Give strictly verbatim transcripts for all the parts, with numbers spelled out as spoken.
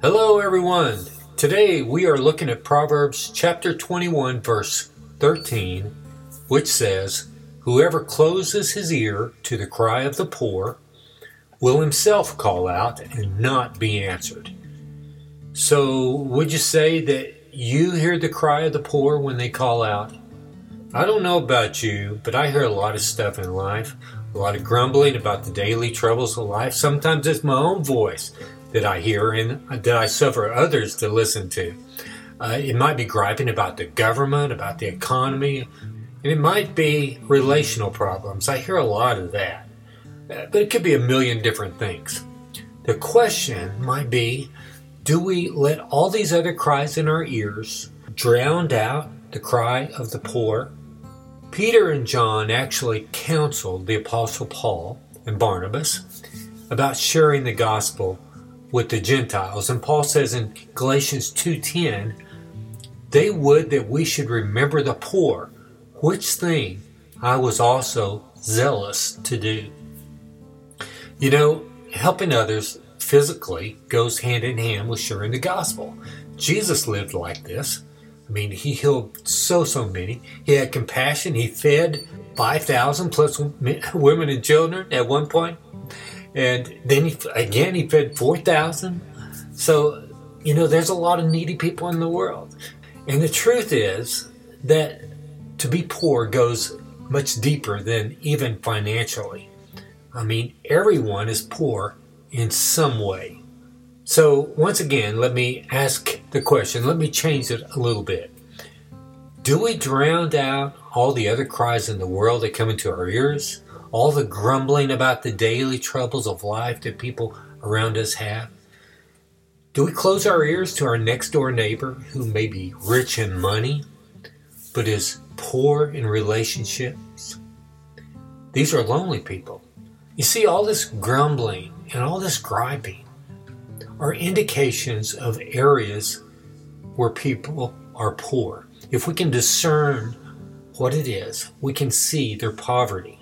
Hello everyone. Today we are looking at Proverbs chapter twenty-one verse thirteen, which says, "Whoever closes his ear to the cry of the poor will himself call out and not be answered." So would you say that you hear the cry of the poor when they call out? I don't know about you, but I hear a lot of stuff in life, a lot of grumbling about the daily troubles of life. Sometimes it's my own voice that I hear and that I suffer others to listen to. Uh, it might be griping about the government, about the economy, and it might be relational problems. I hear a lot of that, uh, but it could be a million different things. The question might be, do we let all these other cries in our ears drown out the cry of the poor? Peter and John actually counseled the Apostle Paul and Barnabas about sharing the gospel with the Gentiles. And Paul says in Galatians two ten, "They would that we should remember the poor, which thing I was also zealous to do." You know, helping others physically goes hand in hand with sharing the gospel. Jesus lived like this. I mean, he healed so, so many. He had compassion. He fed five thousand plus women and children at one point. And then, he, again, he fed four thousand. So, you know, there's a lot of needy people in the world. And the truth is that to be poor goes much deeper than even financially. I mean, everyone is poor in some way. So, once again, let me ask the question. Let me change it a little bit. Do we drown out all the other cries in the world that come into our ears? All the grumbling about the daily troubles of life that people around us have? Do we close our ears to our next door neighbor who may be rich in money, but is poor in relationships? These are lonely people. You see, all this grumbling and all this griping are indications of areas where people are poor. If we can discern what it is, we can see their poverty.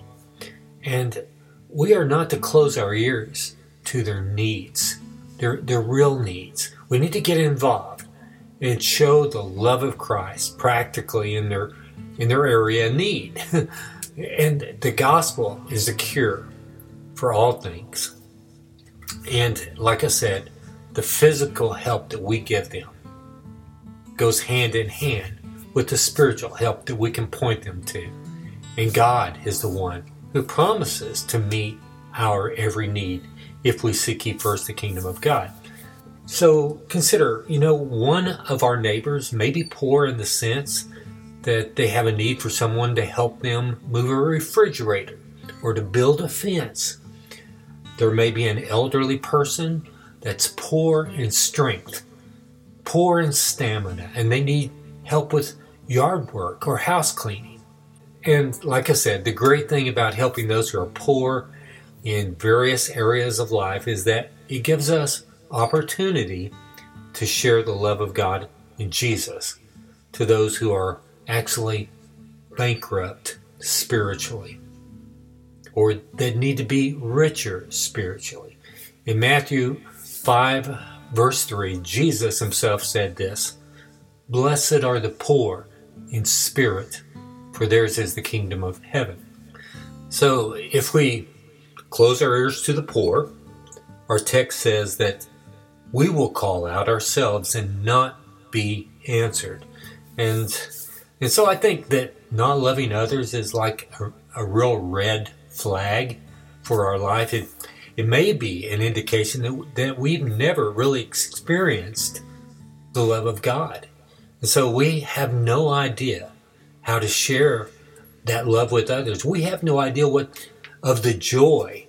And we are not to close our ears to their needs, their, their real needs. We need to get involved and show the love of Christ practically in their, in their area of need. And the gospel is the cure for all things. And like I said, the physical help that we give them goes hand in hand with the spiritual help that we can point them to. And God is the one who promises to meet our every need if we seek ye first the kingdom of God. So consider, you know, one of our neighbors may be poor in the sense that they have a need for someone to help them move a refrigerator or to build a fence. There may be an elderly person that's poor in strength, poor in stamina, and they need help with yard work or house cleaning. And like I said, the great thing about helping those who are poor in various areas of life is that it gives us opportunity to share the love of God in Jesus to those who are actually bankrupt spiritually or that need to be richer spiritually. In Matthew five, verse three, Jesus himself said this, "Blessed are the poor in spirit, for theirs is the kingdom of heaven." So if we close our ears to the poor, our text says that we will call out ourselves and not be answered. And and so I think that not loving others is like a, a real red flag for our life. It, it may be an indication that, that we've never really experienced the love of God. And so we have no idea how to share that love with others. We have no idea what of the joy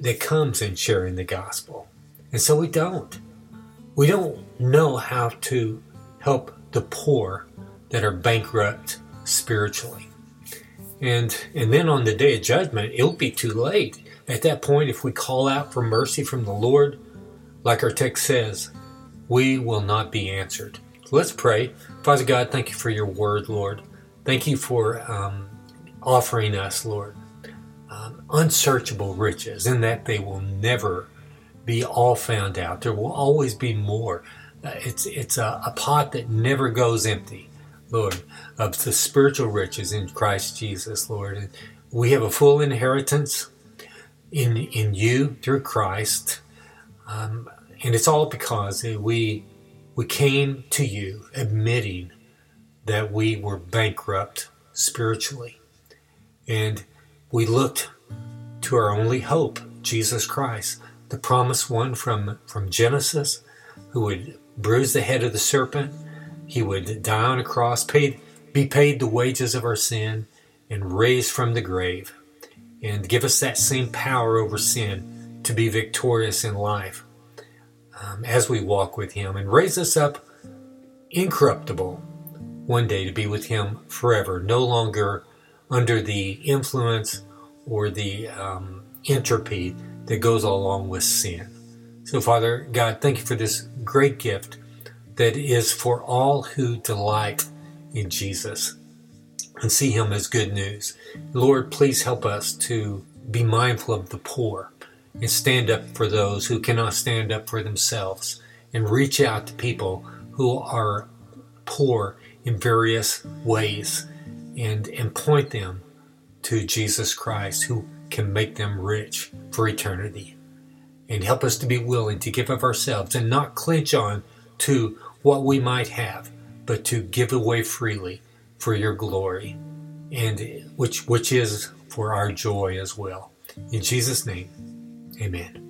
that comes in sharing the gospel. And so we don't. We don't know how to help the poor that are bankrupt spiritually. And, and then on the day of judgment, it'll be too late. At that point, if we call out for mercy from the Lord, like our text says, we will not be answered. Let's pray. Father God, thank you for your word, Lord. Thank you for um, offering us, Lord, um, unsearchable riches, in that they will never be all found out. There will always be more. It's it's a, a pot that never goes empty, Lord, of the spiritual riches in Christ Jesus, Lord. And we have a full inheritance in in you through Christ, um, and it's all because we we came to you admitting that we were bankrupt spiritually, and we looked to our only hope, Jesus Christ, the promised one from, from Genesis, who would bruise the head of the serpent. He would die on a cross, paid, be paid the wages of our sin, and raised from the grave, and give us that same power over sin to be victorious in life um, as we walk with him, and raise us up incorruptible one day to be with him forever, no longer under the influence or the um, entropy that goes along with sin. So, Father God, thank you for this great gift that is for all who delight in Jesus and see him as good news. Lord, please help us to be mindful of the poor and stand up for those who cannot stand up for themselves, and reach out to people who are poor in various ways, and, and point them to Jesus Christ, who can make them rich for eternity. And help us to be willing to give of ourselves and not clench on to what we might have, but to give away freely for your glory, and which which is for our joy as well. In Jesus' name, amen.